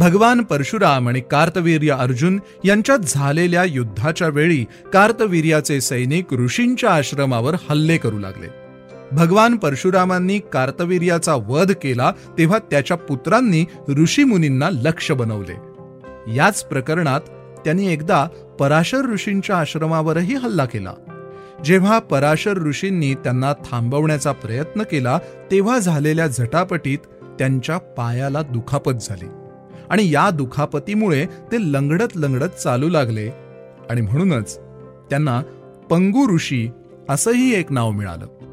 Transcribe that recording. भगवान परशुराम आणि कार्तवीर्य अर्जुन यांच्यात झालेल्या युद्धाच्या वेळी कार्तवीर्याचे सैनिक ऋषींच्या आश्रमावर हल्ले करू लागले। भगवान परशुरामांनी कार्तवीर्याचा वध केला तेव्हा त्याच्या पुत्रांनी ऋषीमुनींना लक्ष्य बनवले। याच प्रकरणात त्यांनी एकदा पराशर ऋषींच्या आश्रमावरही हल्ला केला। जेव्हा पराशर ऋषींनी त्यांना थांबवण्याचा प्रयत्न केला तेव्हा झालेल्या झटापटीत त्यांच्या पायाला दुखापत झाली आणि या दुखापतीमुळे ते लंगडत लंगडत चालू लागले आणि म्हणूनच त्यांना पंगु ऋषी असंही एक नाव मिळालं।